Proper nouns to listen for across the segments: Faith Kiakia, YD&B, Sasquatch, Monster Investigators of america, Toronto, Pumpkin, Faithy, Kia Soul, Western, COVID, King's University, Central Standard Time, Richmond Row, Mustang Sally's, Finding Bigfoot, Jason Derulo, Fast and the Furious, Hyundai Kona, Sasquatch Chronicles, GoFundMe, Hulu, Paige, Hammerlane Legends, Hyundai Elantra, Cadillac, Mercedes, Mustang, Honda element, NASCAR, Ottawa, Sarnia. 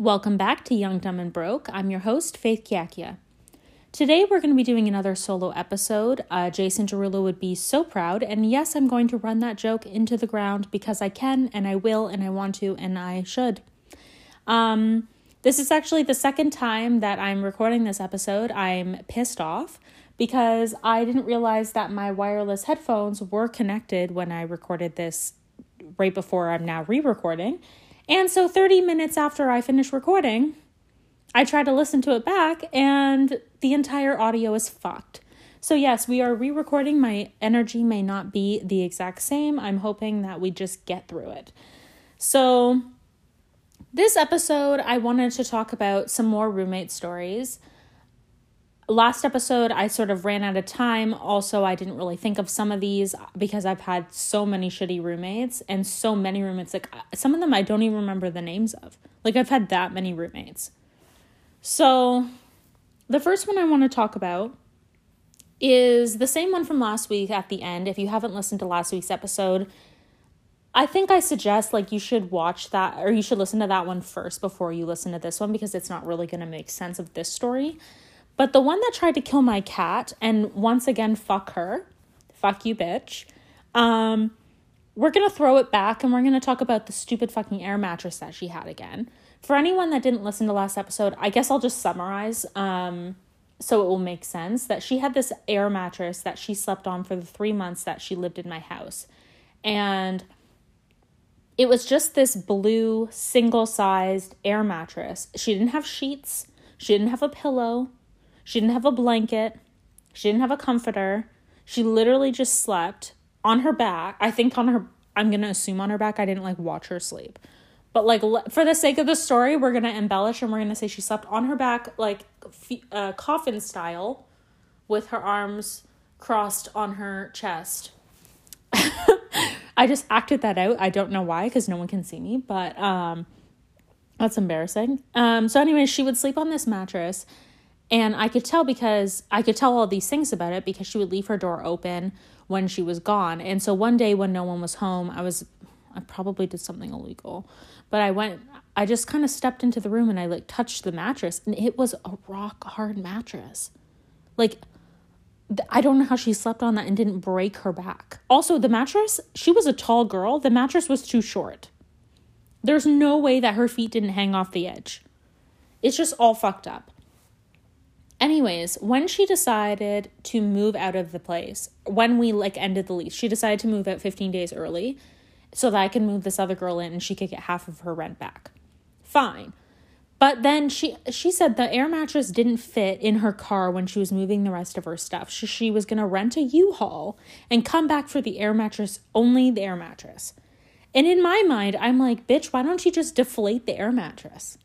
Welcome back to Young, Dumb, and Broke. I'm your host, Faith Kiakia. Today, we're going to be doing another solo episode. Jason Derulo would be so proud. And yes, I'm going to run that joke into the ground because I can, and I will, and I want to, and I should. This is actually the second time that I'm recording this episode. I'm pissed off because I didn't realize that my wireless headphones were connected when I recorded this right before I'm now re-recording. And so 30 minutes after I finish recording, I try to listen to it back and the entire audio is fucked. So yes, we are re-recording. My energy may not be the exact same. I'm hoping that we just get through it. So this episode, I wanted to talk about some more roommate stories. Last episode, I sort of ran out of time. Also, I didn't really think of some of these because I've had so many shitty roommates and so many roommates. Like, some of them I don't even remember the names of. Like, I've had that many roommates. So the first one I want to talk about is the same one from last week at the end. If you haven't listened to last week's episode, I think I suggest, like, you should watch that, or you should listen to that one first before you listen to this one, because it's not really going to make sense of this story. But the one that tried to kill my cat, and once again, fuck her, fuck you, bitch, we're going to throw it back and we're going to talk about the stupid fucking air mattress that she had again. For anyone that didn't listen to last episode, I guess I'll just summarize so it will make sense, that she had this air mattress that she slept on for the 3 months that she lived in my house. And it was just this blue single-sized air mattress. She didn't have sheets. She didn't have a pillow. She didn't have a blanket. She didn't have a comforter. She literally just slept on her back. I think on her, I'm going to assume on her back. I didn't like watch her sleep. But like for the sake of the story, we're going to embellish and we're going to say she slept on her back, like coffin style, with her arms crossed on her chest. I just acted that out. I don't know why, because no one can see me, but that's embarrassing. So anyway, she would sleep on this mattress. And I could tell all these things about it because she would leave her door open when she was gone. And so one day when no one was home, I probably did something illegal, but I just kind of stepped into the room and I like touched the mattress, and it was a rock hard mattress. Like, I don't know how she slept on that and didn't break her back. Also, the mattress, she was a tall girl. The mattress was too short. There's no way that her feet didn't hang off the edge. It's just all fucked up. Anyways, when she decided to move out of the place, when we like ended the lease, she decided to move out 15 days early so that I could move this other girl in and she could get half of her rent back. Fine. But then she said the air mattress didn't fit in her car when she was moving the rest of her stuff. She was going to rent a U-Haul and come back for the air mattress, only the air mattress. And in my mind, I'm like, bitch, why don't you just deflate the air mattress?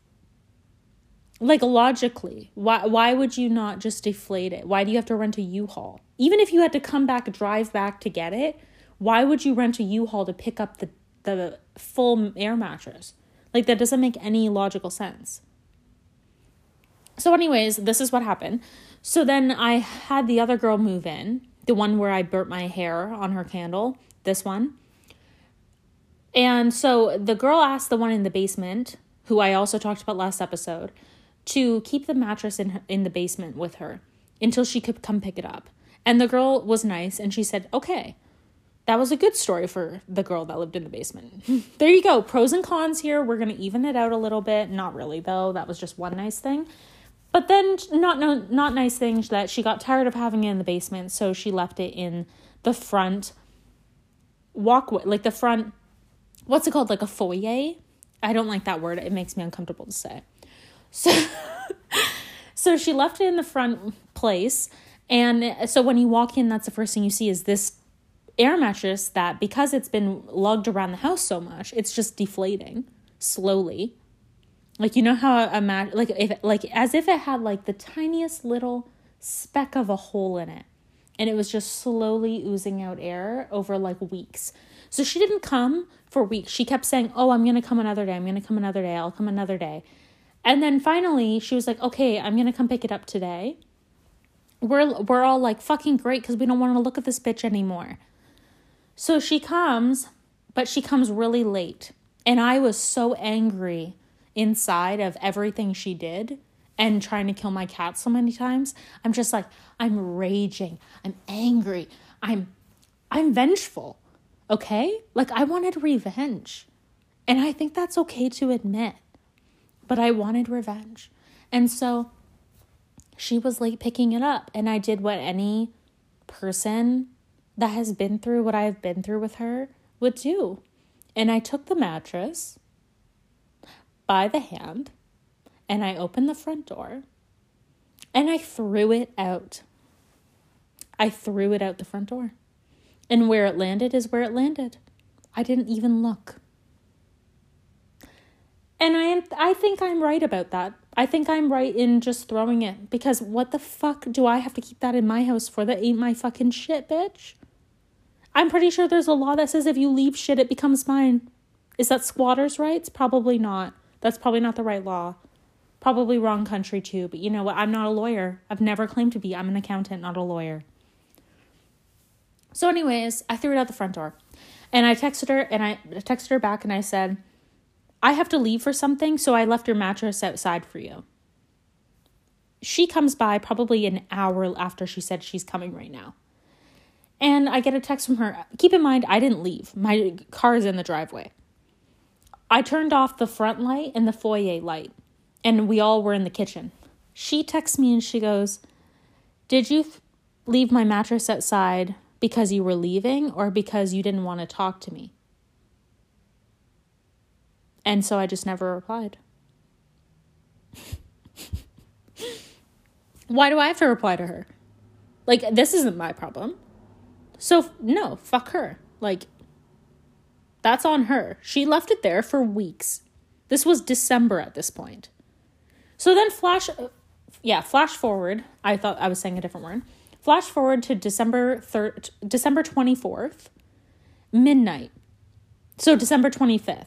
Like, logically, why would you not just deflate it? Why do you have to rent a U-Haul? Even if you had to come back, drive back to get it, why would you rent a U-Haul to pick up the full air mattress? Like, that doesn't make any logical sense. So anyways, this is what happened. So then I had the other girl move in, the one where I burnt my hair on her candle, this one. And so the girl asked the one in the basement, who I also talked about last episode, to keep the mattress in the basement with her until she could come pick it up. And the girl was nice, and she said, okay, that was a good story for the girl that lived in the basement. There you go. Pros and cons here. We're going to even it out a little bit. Not really, though. That was just one nice thing. But then not nice thing that she got tired of having it in the basement, so she left it in the front walkway, like the front, what's it called, like a foyer? I don't like that word. It makes me uncomfortable to say. So she left it in the front place. And so when you walk in, that's the first thing you see is this air mattress that, because it's been lugged around the house so much, it's just deflating slowly. Like, you know how a as if it had like the tiniest little speck of a hole in it. And it was just slowly oozing out air over like weeks. So she didn't come for weeks. She kept saying, oh, I'm going to come another day. I'm going to come another day. I'll come another day. And then finally she was like, okay, I'm going to come pick it up today. We're all like, fucking great, because we don't want to look at this bitch anymore. So she comes, but she comes really late. And I was so angry inside of everything she did and trying to kill my cat so many times, I'm just like, I'm raging, I'm angry, I'm vengeful, okay? Like, I wanted revenge. And I think that's okay to admit. But I wanted revenge. And so she was late picking it up. And I did what any person that has been through what I've been through with her would do. And I took the mattress by the hand and I opened the front door and I threw it out. I threw it out the front door. And where it landed is where it landed. I didn't even look. And I think I'm right about that. I think I'm right in just throwing it. Because what the fuck do I have to keep that in my house for? That ain't my fucking shit, bitch. I'm pretty sure there's a law that says if you leave shit, it becomes mine. Is that squatters' rights? Probably not. That's probably not the right law. Probably wrong country too. But you know what? I'm not a lawyer. I've never claimed to be. I'm an accountant, not a lawyer. So anyways, I threw it out the front door. And I texted her, back and I said, I have to leave for something, so I left your mattress outside for you. She comes by probably an hour after she said she's coming right now. And I get a text from her. Keep in mind, I didn't leave. My car is in the driveway. I turned off the front light and the foyer light, and we all were in the kitchen. She texts me and she goes, did you leave my mattress outside because you were leaving or because you didn't want to talk to me? And so I just never replied. Why do I have to reply to her? Like, this isn't my problem. So, no, fuck her. Like, that's on her. She left it there for weeks. This was December at this point. So then flash forward. I thought I was saying a different word. Flash forward to December 24th, midnight. So December 25th.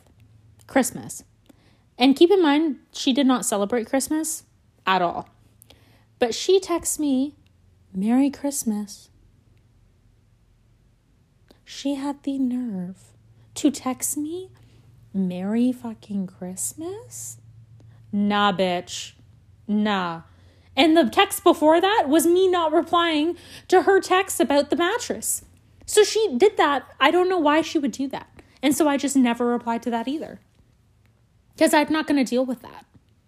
Christmas. And keep in mind, she did not celebrate Christmas at all. But she texts me, Merry Christmas. She had the nerve to text me, Merry fucking Christmas? Nah, bitch. Nah. And the text before that was me not replying to her text about the mattress. So she did that. I don't know why she would do that. And so I just never replied to that either. Because I'm not going to deal with that.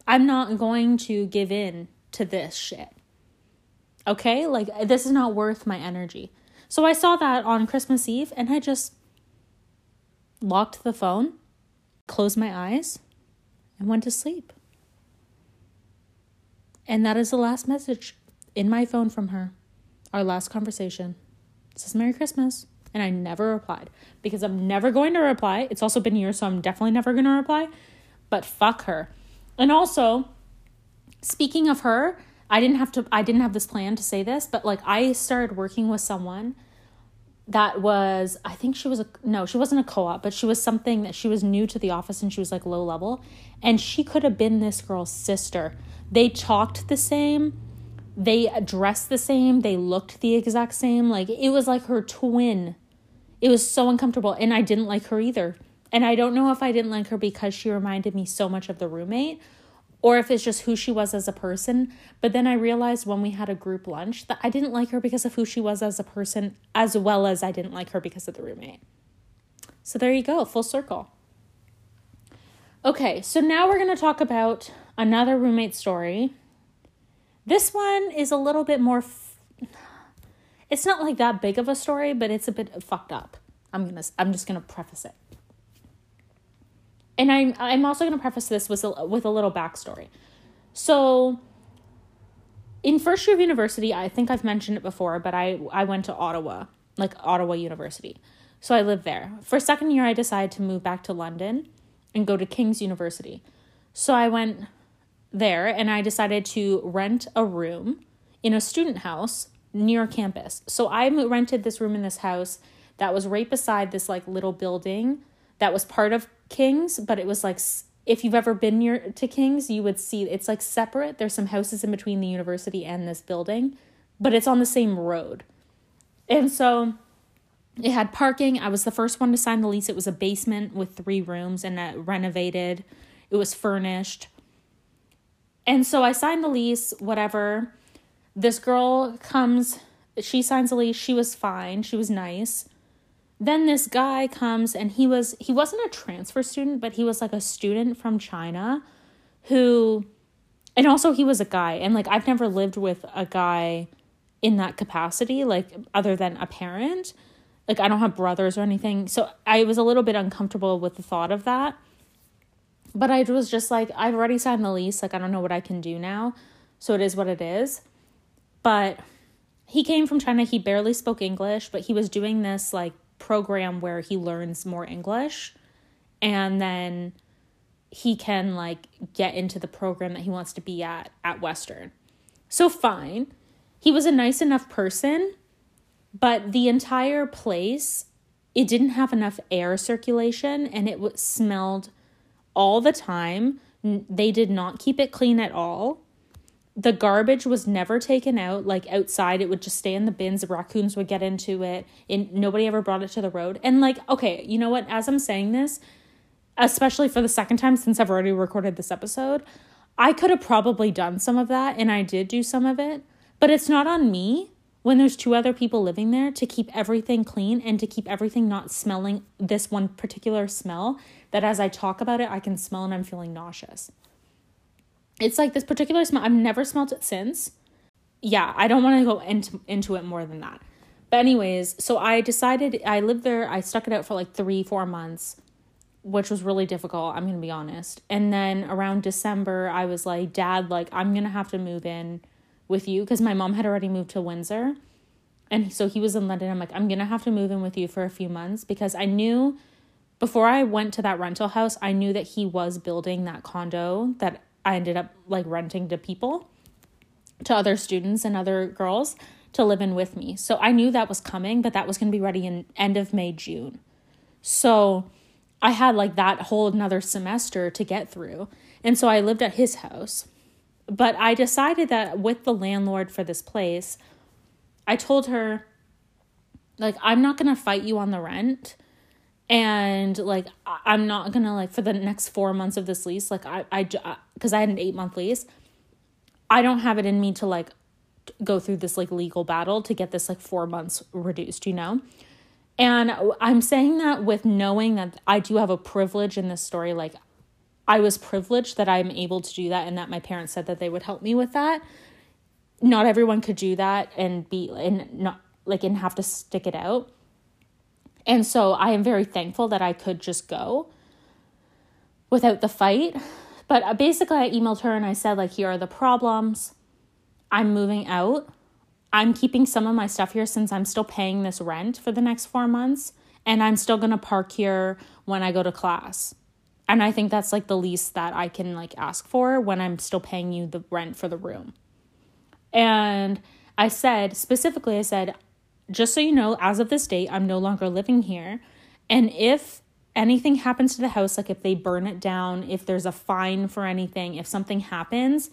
I'm not going to give in to this shit. Okay? Like, this is not worth my energy. So I saw that on Christmas Eve, and I just locked the phone, closed my eyes, and went to sleep. And that is the last message in my phone from her. Our last conversation. It says, Merry Christmas. And I never replied. Because I'm never going to reply. It's also been years, so I'm definitely never going to reply. But fuck her. And also, speaking of her, I didn't have this plan to say this, but like I started working with someone that was, I think she wasn't a co-op, but she was something that she was new to the office and she was like low level. And she could have been this girl's sister. They talked the same. They dressed the same. They looked the exact same. Like it was like her twin. It was so uncomfortable. And I didn't like her either. And I don't know if I didn't like her because she reminded me so much of the roommate or if it's just who she was as a person. But then I realized when we had a group lunch that I didn't like her because of who she was as a person as well as I didn't like her because of the roommate. So there you go, full circle. Okay, so now we're going to talk about another roommate story. This one is a little bit more... It's not like that big of a story, but it's a bit fucked up. I'm just going to preface it. And I'm also going to preface this with a little backstory. So in first year of university, I think I've mentioned it before, but I went to Ottawa, like Ottawa University. So I lived there. For second year, I decided to move back to London and go to King's University. So I went there and I decided to rent a room in a student house near campus. So I rented this room in this house that was right beside this like little building that was part of King's, but it was like, if you've ever been to King's, you would see it's like separate. There's some houses in between the university and this building, but it's on the same road. And so it had parking. I was the first one to sign the lease. It was a basement with 3 rooms and a renovated It was furnished. And so I signed the lease, whatever. This girl comes, she signs the lease. She was fine. She was nice. Then this guy comes, and he wasn't a transfer student, but he was like a student from China who, and also he was a guy. And like, I've never lived with a guy in that capacity, like other than a parent. Like, I don't have brothers or anything. So I was a little bit uncomfortable with the thought of that. But I was just like, I've already signed the lease. Like, I don't know what I can do now. So it is what it is. But he came from China. He barely spoke English, but he was doing this like program where he learns more English. And then he can like get into the program that he wants to be at Western. So fine. He was a nice enough person, but the entire place, it didn't have enough air circulation, and it smelled all the time. They did not keep it clean at all. The garbage was never taken out. Like, outside, it would just stay in the bins. The raccoons would get into it, and nobody ever brought it to the road. And like, okay, you know what? As I'm saying this, especially for the second time since I've already recorded this episode, I could have probably done some of that, and I did do some of it. But it's not on me, when there's two other people living there, to keep everything clean and to keep everything not smelling this one particular smell that, as I talk about it, I can smell and I'm feeling nauseous. It's like this particular smell. I've never smelled it since. Yeah, I don't want to go into it more than that. But anyways, so I decided, I lived there. I stuck it out for like 3-4 months, which was really difficult, I'm going to be honest. And then around December, I was like, Dad, like, I'm going to have to move in with you, because my mom had already moved to Windsor, and so he was in London. I'm like, I'm gonna have to move in with you for a few months, because I knew before I went to that rental house, I knew that he was building that condo that I ended up like renting to people, to other students and other girls to live in with me. So I knew that was coming, but that was gonna be ready in end of May, June. So I had like that whole another semester to get through, and so I lived at his house. But I decided that with the landlord for this place, I told her, like, I'm not going to fight you on the rent. And, like, I'm not going to, like, for the next 4 months of this lease, like, because I had an 8-month lease, I don't have it in me to, like, go through this, like, legal battle to get this, like, 4 months reduced, you know? And I'm saying that with knowing that I do have a privilege in this story. Like, I was privileged that I'm able to do that, and that my parents said that they would help me with that. Not everyone could do that and have to stick it out. And so I am very thankful that I could just go without the fight. But basically, I emailed her and I said, like, here are the problems. I'm moving out. I'm keeping some of my stuff here since I'm still paying this rent for the next 4 months, and I'm still going to park here when I go to class. And I think that's, like, the least that I can, like, ask for when I'm still paying you the rent for the room. And I said, specifically, I said, just so you know, as of this date, I'm no longer living here. And if anything happens to the house, like, if they burn it down, if there's a fine for anything, if something happens,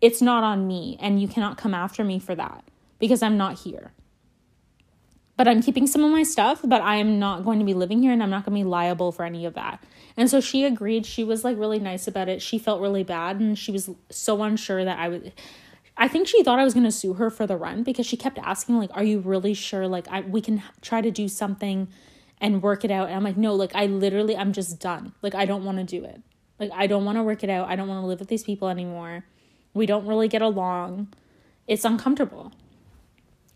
it's not on me. And you cannot come after me for that, because I'm not here. But I'm keeping some of my stuff, but I am not going to be living here, and I'm not going to be liable for any of that. And so she agreed. She was, like, really nice about it. She felt really bad, and she was so unsure that I think she thought I was going to sue her for the rent, because she kept asking, like, are you really sure? Like, we can try to do something and work it out. And I'm like, no, like, I'm just done. Like, I don't want to do it. Like, I don't want to work it out. I don't want to live with these people anymore. We don't really get along. It's uncomfortable.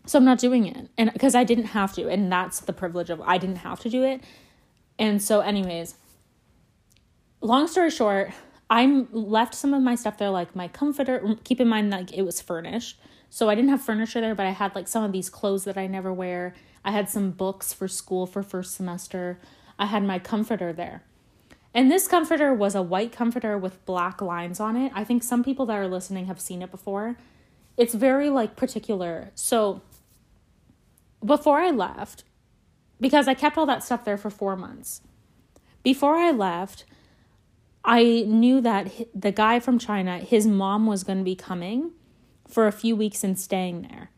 So I'm not doing it, and because I didn't have to, and that's the privilege of I didn't have to do it. And so anyways, long story short, I left some of my stuff there, like my comforter. Keep in mind, like, it was furnished, so I didn't have furniture there, but I had, like, some of these clothes that I never wear. I had some books for school for first semester. I had my comforter there. And this comforter was a white comforter with black lines on it. I think some people that are listening have seen it before. It's very, like, particular. So before I left, because I kept all that stuff there for 4 months, before I left, I knew that the guy from China, his mom was going to be coming for a few weeks and staying there.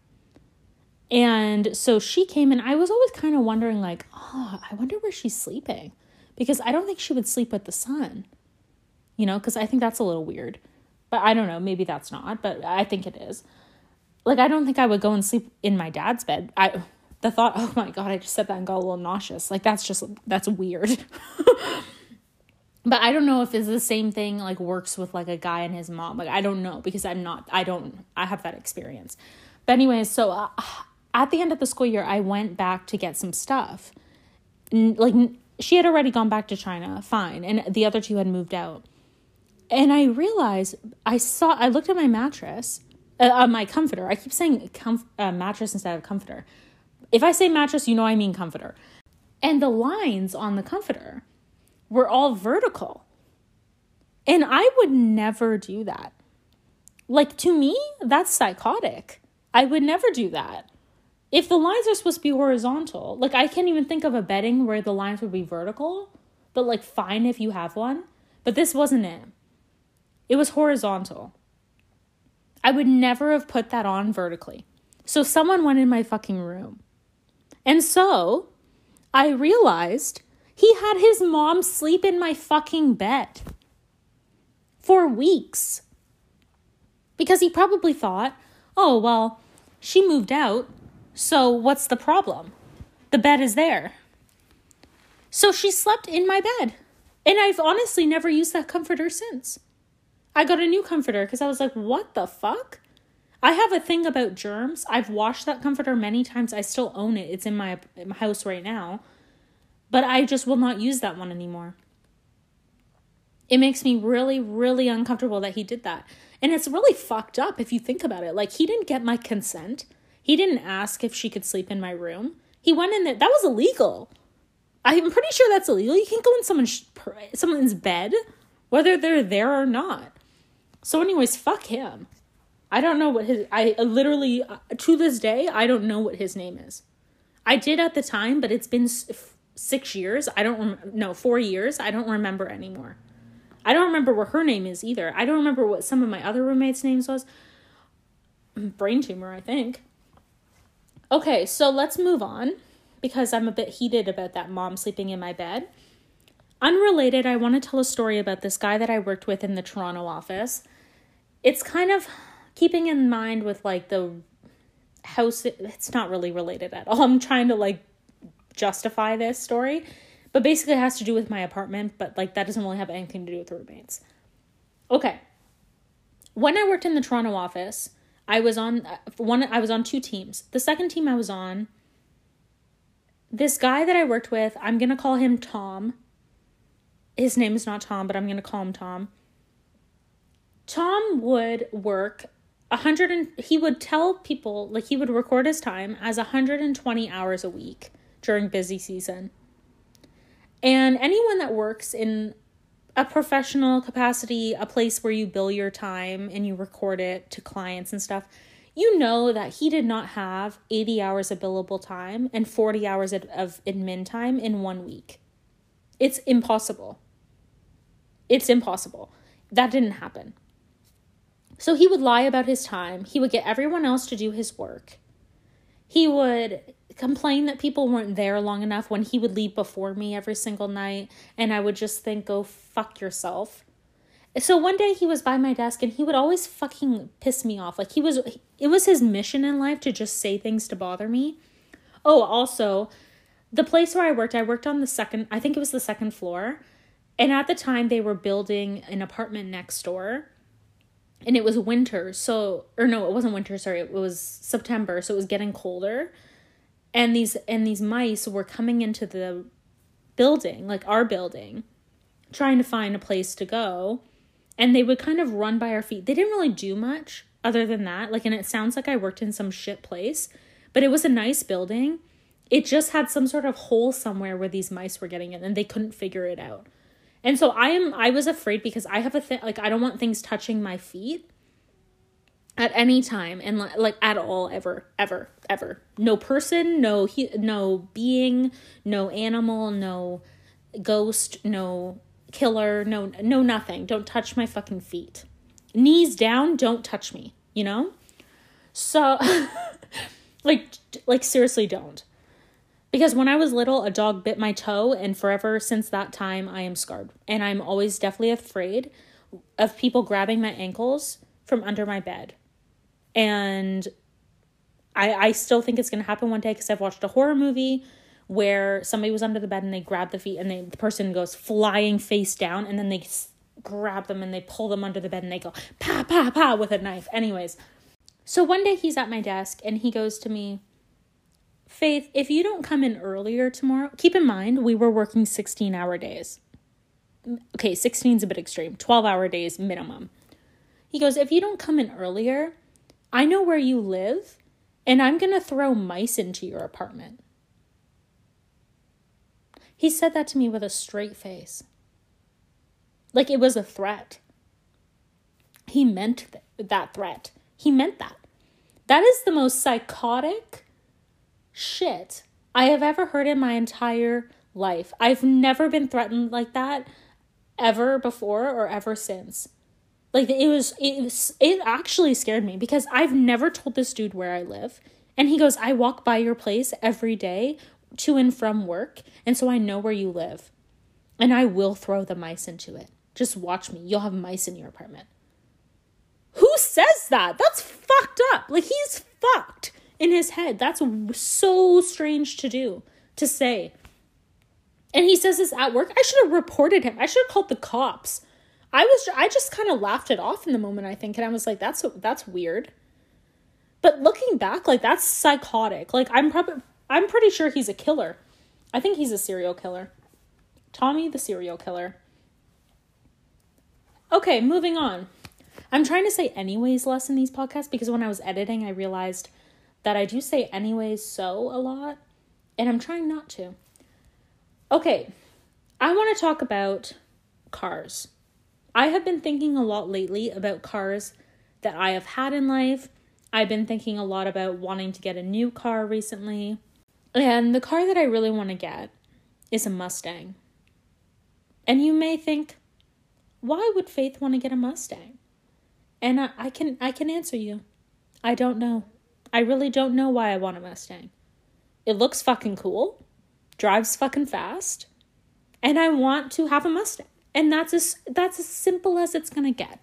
And so she came, and I was always kind of wondering, like, oh, I wonder where she's sleeping, because I don't think she would sleep with the sun. you know, because I think that's a little weird. But I don't know, maybe that's not, but I think it is. Like, I don't think I would go and sleep in my dad's bed. The thought, oh my God, I just said that and got a little nauseous. Like, that's weird. But I don't know if it's the same thing, like, works with, like, a guy and his mom. Like, I don't know, because I have that experience. But anyways, so at the end of the school year, I went back to get some stuff. Like, she had already gone back to China, fine. And the other two had moved out. And I realized, I looked at my mattress, my comforter. I keep saying mattress instead of comforter. If I say mattress, you know I mean comforter. And the lines on the comforter were all vertical. And I would never do that. Like, to me, that's psychotic. I would never do that. If the lines are supposed to be horizontal, like, I can't even think of a bedding where the lines would be vertical, but, like, fine if you have one. But this wasn't it. It was horizontal. I would never have put that on vertically. So someone went in my fucking room. And so I realized he had his mom sleep in my fucking bed for weeks, because he probably thought, oh, well, she moved out, so what's the problem? The bed is there. So she slept in my bed, and I've honestly never used that comforter since. I got a new comforter because I was like, what the fuck? I have a thing about germs. I've washed that comforter many times. I still own it. It's in my house right now. But I just will not use that one anymore. It makes me really, really uncomfortable that he did that. And it's really fucked up if you think about it. Like, he didn't get my consent. He didn't ask if she could sleep in my room. He went in there. That was illegal. I'm pretty sure that's illegal. You can't go in someone's bed, whether they're there or not. So anyways, fuck him. I don't know what I literally, to this day, I don't know what his name is. I did at the time, but it's been 6 years. 4 years. I don't remember anymore. I don't remember what her name is either. I don't remember what some of my other roommates' names was. Brain tumor, I think. Okay, so let's move on, because I'm a bit heated about that mom sleeping in my bed. Unrelated, I want to tell a story about this guy that I worked with in the Toronto office. It's kind of keeping in mind with, like, the house, it's not really related at all. I'm trying to, like, justify this story, but basically it has to do with my apartment, but, like, that doesn't really have anything to do with roommates. Okay. When I worked in the Toronto office, I was on two teams. The second team I was on, this guy that I worked with, I'm going to call him Tom. His name is not Tom, but I'm going to call him Tom. Tom would work he would tell people, like, he would record his time as 120 hours a week during busy season. And anyone that works in a professional capacity, a place where you bill your time and you record it to clients and stuff, you know that he did not have 80 hours of billable time and 40 hours of admin time in 1 week. It's impossible. It's impossible. That didn't happen. So he would lie about his time. He would get everyone else to do his work. He would complain that people weren't there long enough when he would leave before me every single night. And I would just think, go fuck yourself. So one day he was by my desk and he would always fucking piss me off. Like, it was his mission in life to just say things to bother me. Oh, also, the place where I worked on I think it was the second floor. And at the time they were building an apartment next door. And it was winter, it wasn't winter, sorry, it was September, so it was getting colder. And these mice were coming into the building, like our building, trying to find a place to go. And they would kind of run by our feet. They didn't really do much other than that. Like, and it sounds like I worked in some shit place, but it was a nice building. It just had some sort of hole somewhere where these mice were getting in, and they couldn't figure it out. And so I was afraid because I have a thing, like, I don't want things touching my feet at any time and, like, at all, ever, ever, ever. No person, no being, no animal, no ghost, no killer, no nothing. Don't touch my fucking feet. Knees down, don't touch me, you know? So, like, seriously, don't. Because when I was little, a dog bit my toe, and forever since that time, I am scarred. And I'm always deathly afraid of people grabbing my ankles from under my bed. And I still think it's going to happen one day, because I've watched a horror movie where somebody was under the bed and they grab the feet, and the person goes flying face down, and then they grab them and they pull them under the bed and they go pa, pa, pa with a knife. Anyways, so one day he's at my desk and he goes to me, Faith, if you don't come in earlier tomorrow, keep in mind we were working 16-hour days. Okay, 16 is a bit extreme, 12-hour days minimum. He goes, if you don't come in earlier, I know where you live and I'm going to throw mice into your apartment. He said that to me with a straight face. Like it was a threat. He meant that threat. He meant that. That is the most psychotic shit I have ever heard in my entire life. I've never been threatened like that ever before or ever since. Like it actually scared me, because I've never told this dude where I live. And he goes, I walk by your place every day to and from work. And so I know where you live. And I will throw the mice into it. Just watch me. You'll have mice in your apartment. Who says that? That's fucked up. Like, he's fucked in his head. That's so strange to do, to say. And he says this at work. I should have reported him. I should have called the cops. I just kind of laughed it off in the moment, I think. And I was like, that's weird. But looking back, like, that's psychotic. Like, I'm pretty sure he's a killer. I think he's a serial killer. Tommy the serial killer. Okay, moving on. I'm trying to say anyways less in these podcasts, because when I was editing, I realized that I do say anyways so a lot, and I'm trying not to. Okay, I want to talk about cars. I have been thinking a lot lately about cars that I have had in life. I've been thinking a lot about wanting to get a new car recently. And the car that I really want to get is a Mustang. And you may think, why would Faith want to get a Mustang? And I can answer you. I don't know. I really don't know why I want a Mustang. It looks fucking cool. Drives fucking fast. And I want to have a Mustang. And that's as simple as it's going to get.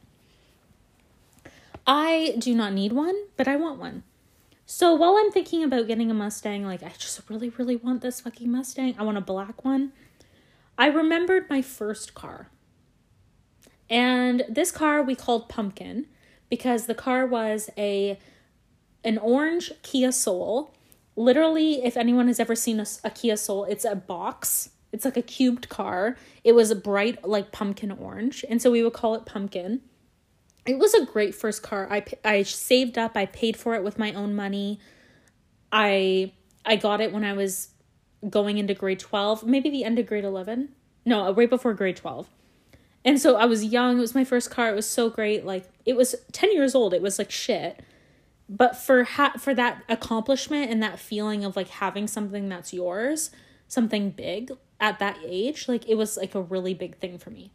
I do not need one, but I want one. So while I'm thinking about getting a Mustang, like, I just really, really want this fucking Mustang. I want a black one. I remembered my first car, and this car we called Pumpkin, because the car was an orange Kia Soul. Literally, if anyone has ever seen a Kia Soul, it's a box. It's like a cubed car. It was a bright, like, pumpkin orange, and so we would call it Pumpkin. It was a great first car. I saved up. I paid for it with my own money. I got it when I was going into grade 12, maybe the end of grade 11. No, right before grade 12. And so I was young. It was my first car. It was so great. Like, it was 10 years old. It was like shit. But for that accomplishment and that feeling of, like, having something that's yours, something big at that age, like, it was like a really big thing for me.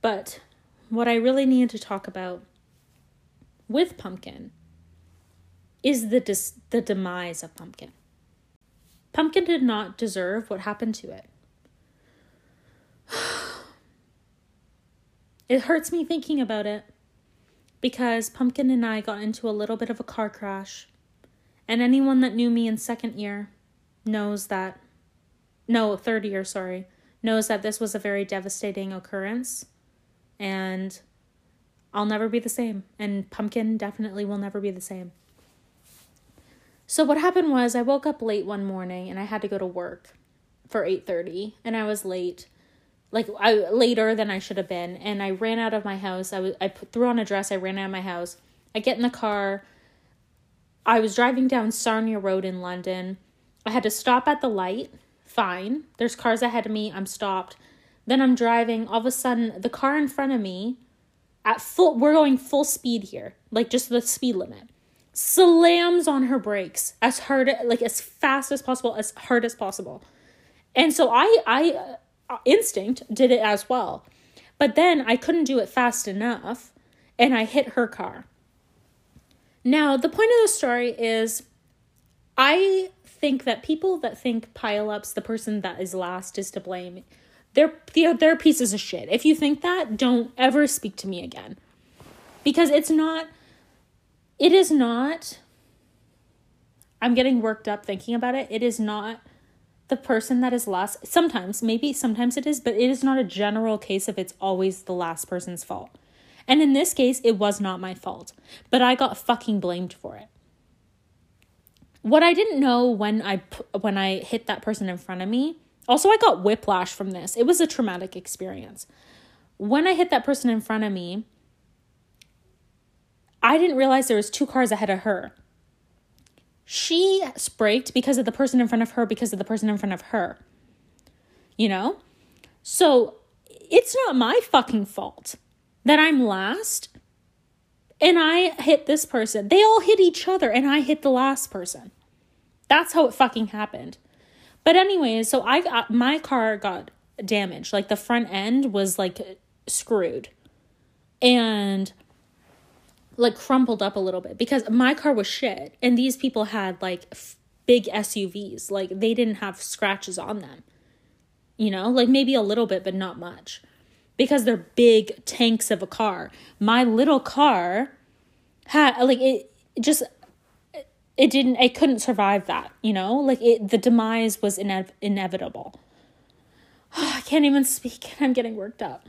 But what I really needed to talk about with Pumpkin is the demise of Pumpkin. Pumpkin did not deserve what happened to it. It hurts me thinking about it, because Pumpkin and I got into a little bit of a car crash, and anyone that knew me in second year knows that this was a very devastating occurrence, and I'll never be the same, and Pumpkin definitely will never be the same. So what happened was, I woke up late one morning and I had to go to work for 8:30, and I was late, later than I should have been. And I ran out of my house. I threw on a dress. I ran out of my house. I get in the car. I was driving down Sarnia Road in London. I had to stop at the light. Fine. There's cars ahead of me. I'm stopped. Then I'm driving. All of a sudden, the car in front of me we're going full speed here, like just the speed limit, slams on her brakes as fast as possible, as hard as possible. And so I instinct did it as well. But then I couldn't do it fast enough, and I hit her car. Now, the point of the story is I think that people that think pile-ups, the person that is last is to blame, they're pieces of shit. If you think that, don't ever speak to me again. Because it is not, I'm getting worked up thinking about it. It is not the person that is last. Sometimes it is, but it is not a general case of it's always the last person's fault. And in this case, it was not my fault, but I got fucking blamed for it. What I didn't know when I hit that person in front of me, also I got whiplash from this. It was a traumatic experience. When I hit that person in front of me, I didn't realize there was two cars ahead of her. She braked because of the person in front of her, you know? So it's not my fucking fault that I'm last and I hit this person. They all hit each other and I hit the last person. That's how it fucking happened. But anyways, so my car got damaged. Like the front end was like screwed and like crumpled up a little bit because my car was shit and these people had like big SUVs. Like they didn't have scratches on them, you know, like maybe a little bit, but not much. Because they're big tanks of a car. My little car had like it couldn't survive that, you know? Like the demise was inevitable. Oh, I can't even speak. I'm getting worked up.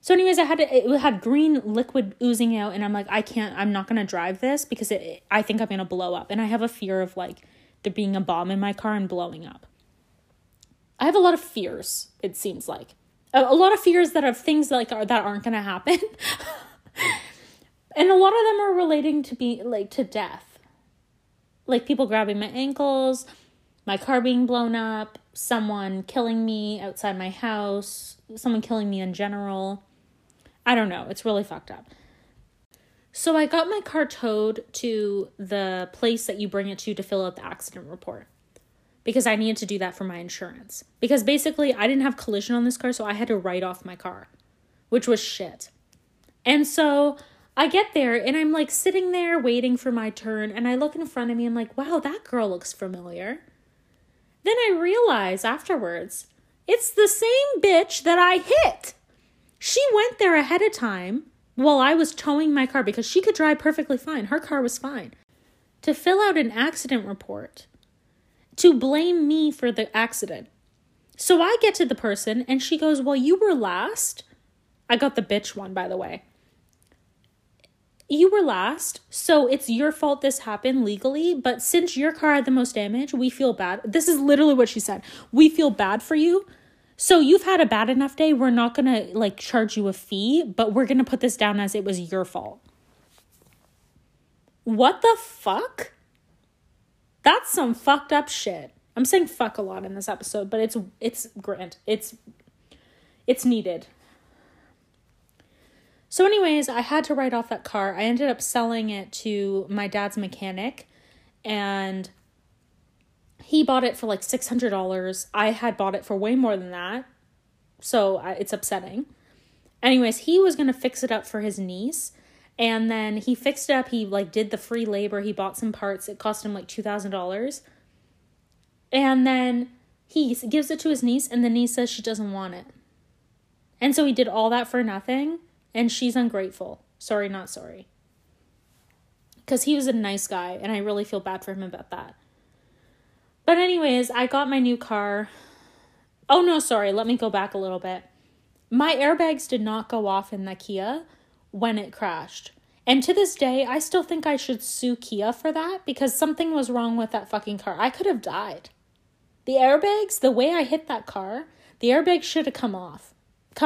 So anyways, it had green liquid oozing out and I'm like, I'm not going to drive this because I think I'm going to blow up. And I have a fear of like there being a bomb in my car and blowing up. I have a lot of fears, it seems like. A lot of fears that are things like that aren't going to happen. And a lot of them are relating to to death. Like people grabbing my ankles, my car being blown up, someone killing me outside my house, someone killing me in general. I don't know. It's really fucked up. So I got my car towed to the place that you bring it to fill out the accident report. Because I needed to do that for my insurance. Because basically, I didn't have collision on this car, so I had to write off my car. Which was shit. And so, I get there, and I'm like sitting there waiting for my turn. And I look in front of me, and I'm like, wow, that girl looks familiar. Then I realize afterwards, it's the same bitch that I hit. She went there ahead of time while I was towing my car. Because she could drive perfectly fine. Her car was fine. To fill out an accident report. To blame me for the accident. So I get to the person and she goes, well, you were last. I got the bitch one, by the way. You were last, so it's your fault this happened legally, but since your car had the most damage, we feel bad. This is literally what she said. We feel bad for you. So you've had a bad enough day. We're not going to like charge you a fee, but we're going to put this down as it was your fault. What the fuck? That's some fucked up shit. I'm saying fuck a lot in this episode, but it's needed. So anyways, I had to write off that car. I ended up selling it to my dad's mechanic and he bought it for like $600. I had bought it for way more than that. So it's upsetting. Anyways, he was going to fix it up for his niece. And then he fixed it up. He like did the free labor. He bought some parts. It cost him like $2,000. And then he gives it to his niece. And the niece says she doesn't want it. And so he did all that for nothing. And she's ungrateful. Sorry, not sorry. Because he was a nice guy. And I really feel bad for him about that. But anyways, I got my new car. Oh no, sorry. Let me go back a little bit. My airbags did not go off in the Kia when it crashed. And to this day, I still think I should sue Kia for that because something was wrong with that fucking car. I could have died. The airbags, the way I hit that car, the airbags should have come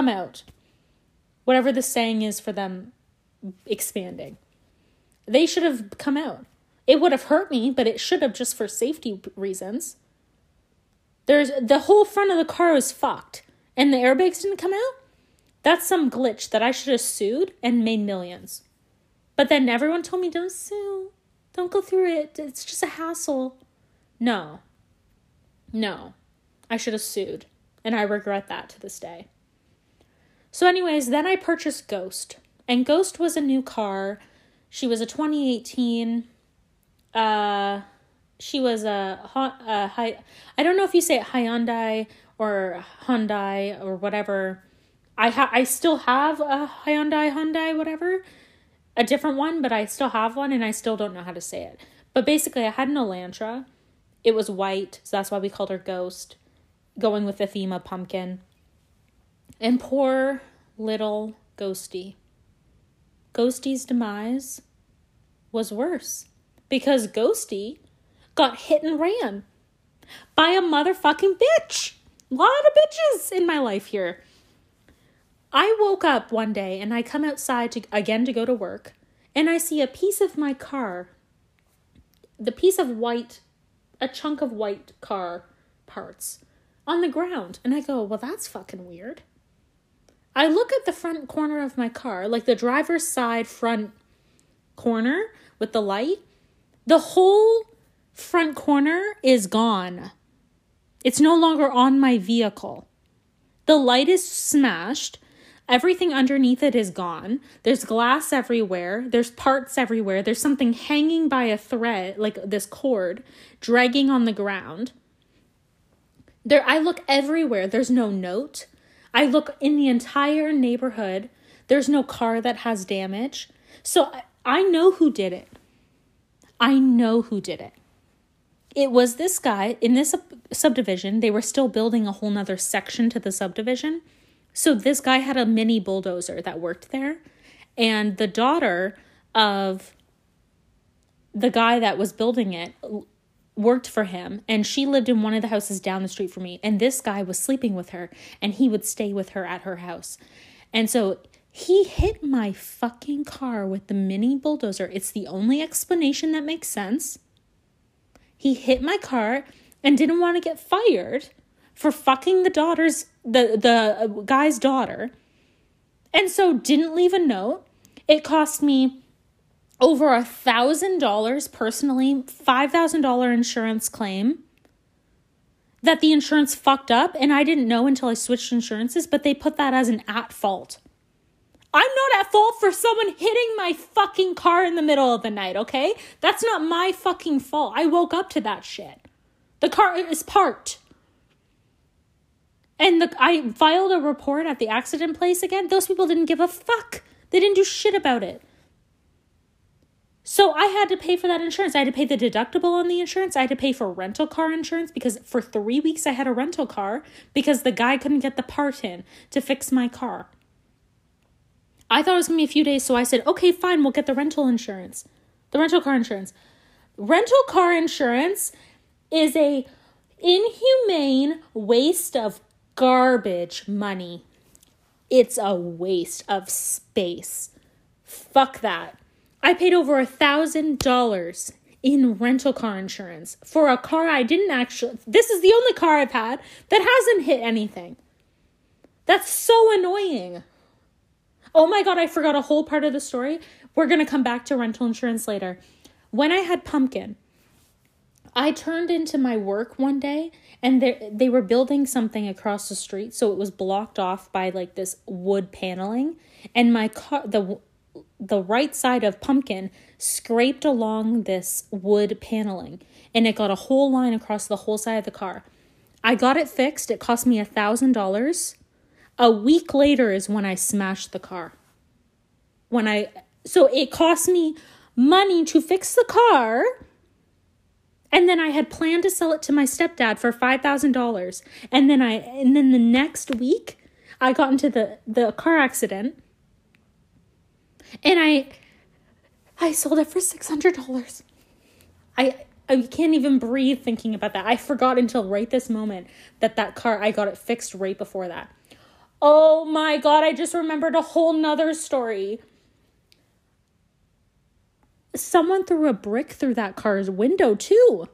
out. Whatever the saying is for them expanding. They should have come out. It would have hurt me, but it should have just for safety reasons. There's the whole front of the car was fucked and the airbags didn't come out? That's some glitch that I should have sued and made millions. But then everyone told me, don't sue. Don't go through it. It's just a hassle. No. I should have sued. And I regret that to this day. So anyways, then I purchased Ghost. And Ghost was a new car. She was a 2018. she was I don't know if you say Hyundai or Hyundai or whatever. I still have a Hyundai, whatever, a different one, but I still have one and I still don't know how to say it. But basically I had an Elantra. It was white, so that's why we called her Ghost, going with the theme of pumpkin. And poor little Ghosty. Ghosty's demise was worse because Ghosty got hit and ran by a motherfucking bitch. A lot of bitches in my life here. I woke up one day and I come outside to go to work, and I see a piece of my car, a chunk of white car parts on the ground. And I go, well, that's fucking weird. I look at the front corner of my car, like the driver's side front corner with the light. The whole front corner is gone. It's no longer on my vehicle. The light is smashed. Everything underneath it is gone. There's glass everywhere. There's parts everywhere. There's something hanging by a thread, like this cord, dragging on the ground. There, I look everywhere. There's no note. I look in the entire neighborhood. There's no car that has damage. So I know who did it. It was this guy in this subdivision. They were still building a whole nother section to the subdivision. So this guy had a mini bulldozer that worked there, and the daughter of the guy that was building it worked for him, and she lived in one of the houses down the street from me, and this guy was sleeping with her, and he would stay with her at her house. And so he hit my fucking car with the mini bulldozer. It's the only explanation that makes sense. He hit my car and didn't want to get fired for fucking the guy's daughter, and so didn't leave a note. It cost me over $1,000 personally, $5,000 insurance claim that the insurance fucked up, and I didn't know until I switched insurances, but they put that as an at fault. I'm not at fault for someone hitting my fucking car in the middle of the night, okay? That's not my fucking fault. I woke up to that shit. The car is parked. And I filed a report at the accident place again. Those people didn't give a fuck. They didn't do shit about it. So I had to pay for that insurance. I had to pay the deductible on the insurance. I had to pay for rental car insurance because for 3 weeks I had a rental car because the guy couldn't get the part in to fix my car. I thought it was going to be a few days, so I said, okay, fine, we'll get the rental insurance. The rental car insurance. Rental car insurance is a inhumane waste of garbage money. It's a waste of space. Fuck that. I paid over $1,000 in rental car insurance for a car I didn't actually... This is the only car I've had that hasn't hit anything. That's so annoying. Oh my God, I forgot a whole part of the story. We're going to come back to rental insurance later. When I had Pumpkin, I turned into my work one day, and they were building something across the street, so it was blocked off by like this wood paneling, and my car... The right side of Pumpkin scraped along this wood paneling, and it got a whole line across the whole side of the car. I got it fixed. It cost me $1,000. A week later is when I smashed the car. So it cost me money to fix the car. And then I had planned to sell it to my stepdad for $5,000. And then the next week I got into the car accident. And I sold it for $600. I can't even breathe thinking about that. I forgot until right this moment that car, I got it fixed right before that. Oh my God, I just remembered a whole nother story. Someone threw a brick through that car's window too.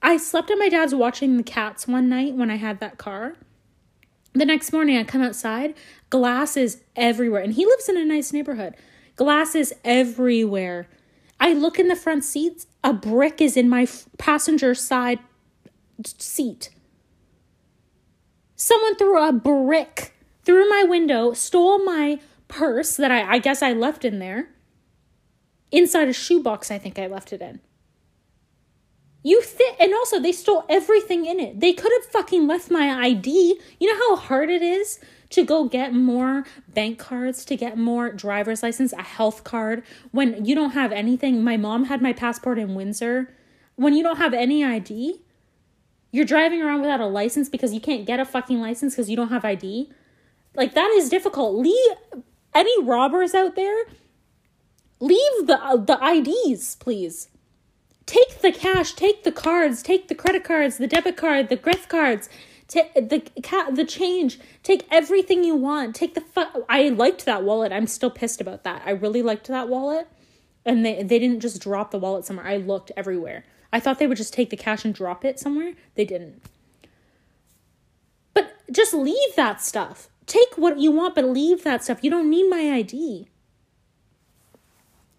I slept at my dad's watching the cats one night when I had that car. The next morning I come outside, glass is everywhere. And he lives in a nice neighborhood. Glass is everywhere. I look in the front seats. A brick is in my passenger side seat. Someone threw a brick through my window, stole my purse that I guess I left in there. Inside a shoebox, I think I left it in. And also they stole everything in it. They could have fucking left my ID. You know how hard it is to go get more bank cards, to get more driver's license, a health card, when you don't have anything. My mom had my passport in Windsor. When you don't have any ID, you're driving around without a license because you can't get a fucking license because you don't have ID. Like, that is difficult. Any robbers out there, leave the IDs, please. Take the cash, take the cards, take the credit cards, the debit card, the gift cards, the change. Take everything you want. Take the I liked that wallet. I'm still pissed about that. I really liked that wallet. And they didn't just drop the wallet somewhere. I looked everywhere. I thought they would just take the cash and drop it somewhere. They didn't. But just leave that stuff. Take what you want, but leave that stuff. You don't need my ID.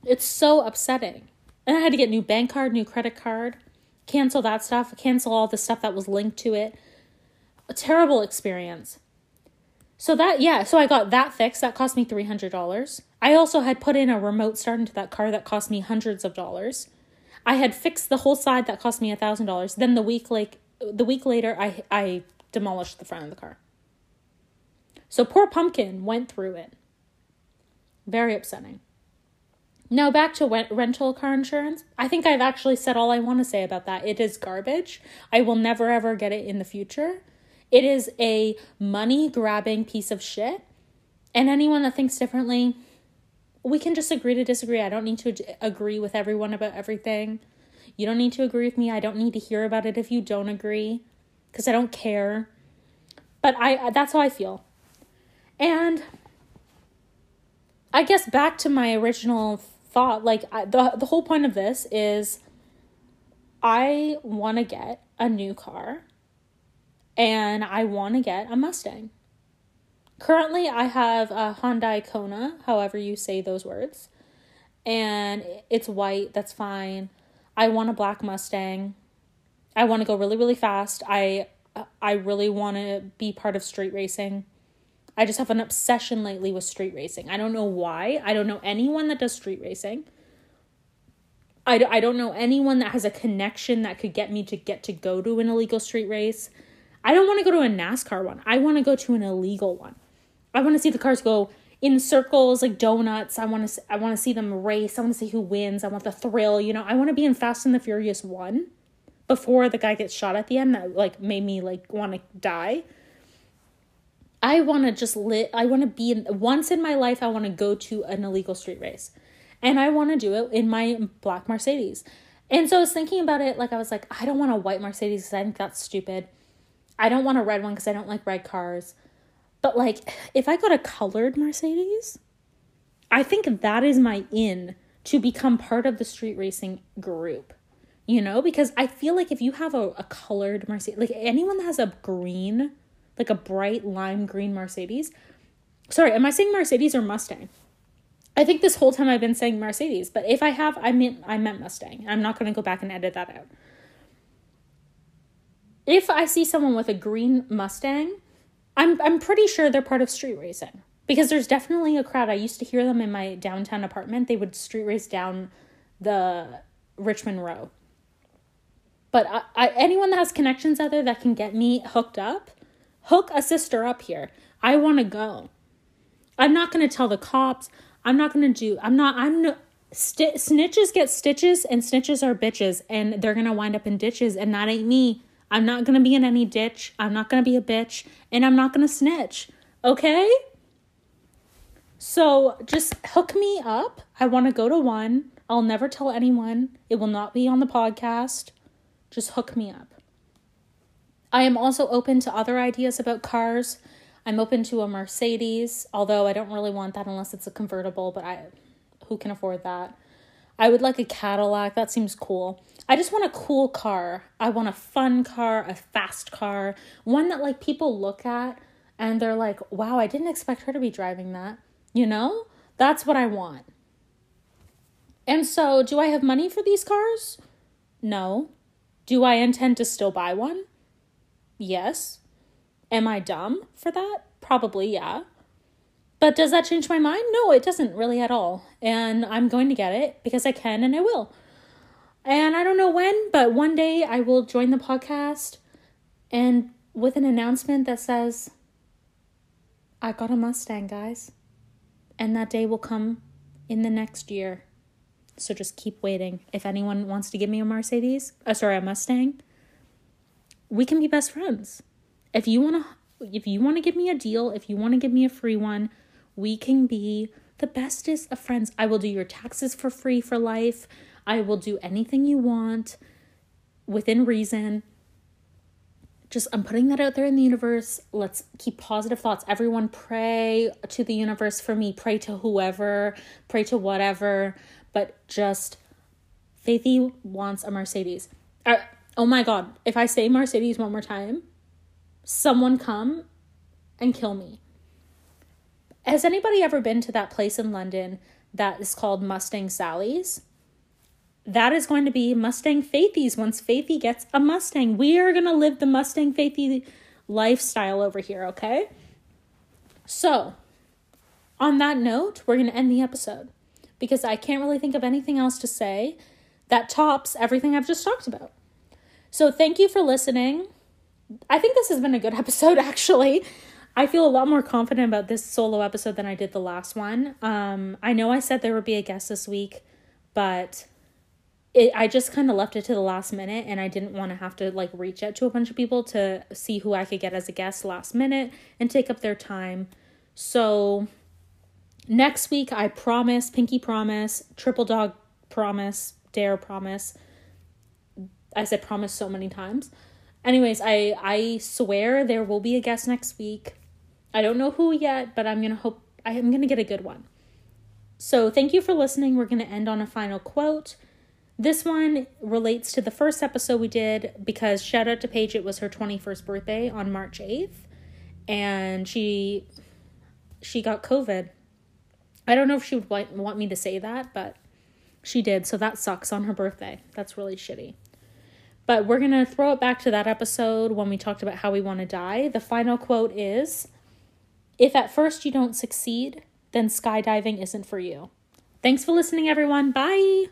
It's so upsetting. And I had to get new bank card, new credit card, cancel that stuff, cancel all the stuff that was linked to it. A terrible experience. So I got that fixed. That cost me $300. I also had put in a remote start into that car that cost me hundreds of dollars. I had fixed the whole side that cost me $1,000. Then the week later, I demolished the front of the car. So poor Pumpkin went through it. Very upsetting. Now back to rental car insurance. I think I've actually said all I want to say about that. It is garbage. I will never ever get it in the future. It is a money-grabbing piece of shit. And anyone that thinks differently, we can just agree to disagree. I don't need to agree with everyone about everything. You don't need to agree with me. I don't need to hear about it if you don't agree, because I don't care. But that's how I feel. And I guess back to my original thought, like the whole point of this is I want to get a new car and I want to get a Mustang. Currently, I have a Hyundai Kona, however you say those words, and it's white. That's fine. I want a black Mustang. I want to go really, really fast. I really want to be part of street racing. I just have an obsession lately with street racing. I don't know why. I don't know anyone that does street racing. I don't know anyone that has a connection that could get me to go to an illegal street race. I don't want to go to a NASCAR one. I want to go to an illegal one. I want to see the cars go in circles like donuts. I want to see them race. I want to see who wins. I want the thrill. You know, I want to be in Fast and the Furious 1 before the guy gets shot at the end that like made me like want to die. I want to just I want to be once in my life, I want to go to an illegal street race, and I want to do it in my black Mercedes. And so I was thinking about it. Like, I was like, I don't want a white Mercedes because I think that's stupid. I don't want a red one because I don't like red cars. But like, if I got a colored Mercedes, I think that is my in to become part of the street racing group, you know, because I feel like if you have a colored Mercedes, like anyone that has a green, like a bright lime green Mercedes. Sorry, am I saying Mercedes or Mustang? I think this whole time I've been saying Mercedes, but if I have, I meant Mustang. I'm not going to go back and edit that out. If I see someone with a green Mustang, I'm pretty sure they're part of street racing, because there's definitely a crowd. I used to hear them in my downtown apartment. They would street race down the Richmond Row. But anyone that has connections out there that can get me hooked up, hook a sister up here. I want to go. I'm not going to tell the cops. I'm not going to do. I'm not. I'm no. Snitches get stitches, and snitches are bitches, and they're going to wind up in ditches, and that ain't me. I'm not going to be in any ditch. I'm not going to be a bitch, and I'm not going to snitch. Okay? So just hook me up. I want to go to one. I'll never tell anyone. It will not be on the podcast. Just hook me up. I am also open to other ideas about cars. I'm open to a Mercedes, although I don't really want that unless it's a convertible, but who can afford that? I would like a Cadillac. That seems cool. I just want a cool car. I want a fun car, a fast car, one that like people look at and they're like, wow, I didn't expect her to be driving that. You know, that's what I want. And so do I have money for these cars? No. Do I intend to still buy one? Yes. Am I dumb for that? Probably, yeah. But does that change my mind? No, it doesn't really at all. And I'm going to get it because I can and I will. And I don't know when, but one day I will join the podcast and with an announcement that says, I got a Mustang, guys. And that day will come in the next year. So just keep waiting. If anyone wants to give me a Mustang, we can be best friends. If you want to give me a deal, if you want to give me a free one, we can be the bestest of friends. I will do your taxes for free for life. I will do anything you want within reason. I'm putting that out there in the universe. Let's keep positive thoughts. Everyone pray to the universe for me. Pray to whoever. Pray to whatever. But just, Faithy wants a Mercedes. Oh my God. If I say Mercedes one more time, someone come and kill me. Has anybody ever been to that place in London that is called Mustang Sally's? That is going to be Mustang Faithy's once Faithy gets a Mustang. We are going to live the Mustang Faithy lifestyle over here, okay? So, on that note, we're going to end the episode because I can't really think of anything else to say that tops everything I've just talked about. So, thank you for listening. I think this has been a good episode, actually. I feel a lot more confident about this solo episode than I did the last one. I know I said there would be a guest this week, but... I just kind of left it to the last minute and I didn't want to have to reach out to a bunch of people to see who I could get as a guest last minute and take up their time. So next week, I promise, pinky promise, triple dog promise, dare promise. I said promise so many times. Anyways, I swear there will be a guest next week. I don't know who yet, but I'm going to get a good one. So thank you for listening. We're going to end on a final quote. This one relates to the first episode we did because shout out to Paige, it was her 21st birthday on March 8th and she got COVID. I don't know if she would want me to say that, but she did. So that sucks on her birthday. That's really shitty. But we're going to throw it back to that episode when we talked about how we want to die. The final quote is, if at first you don't succeed, then skydiving isn't for you. Thanks for listening, everyone. Bye.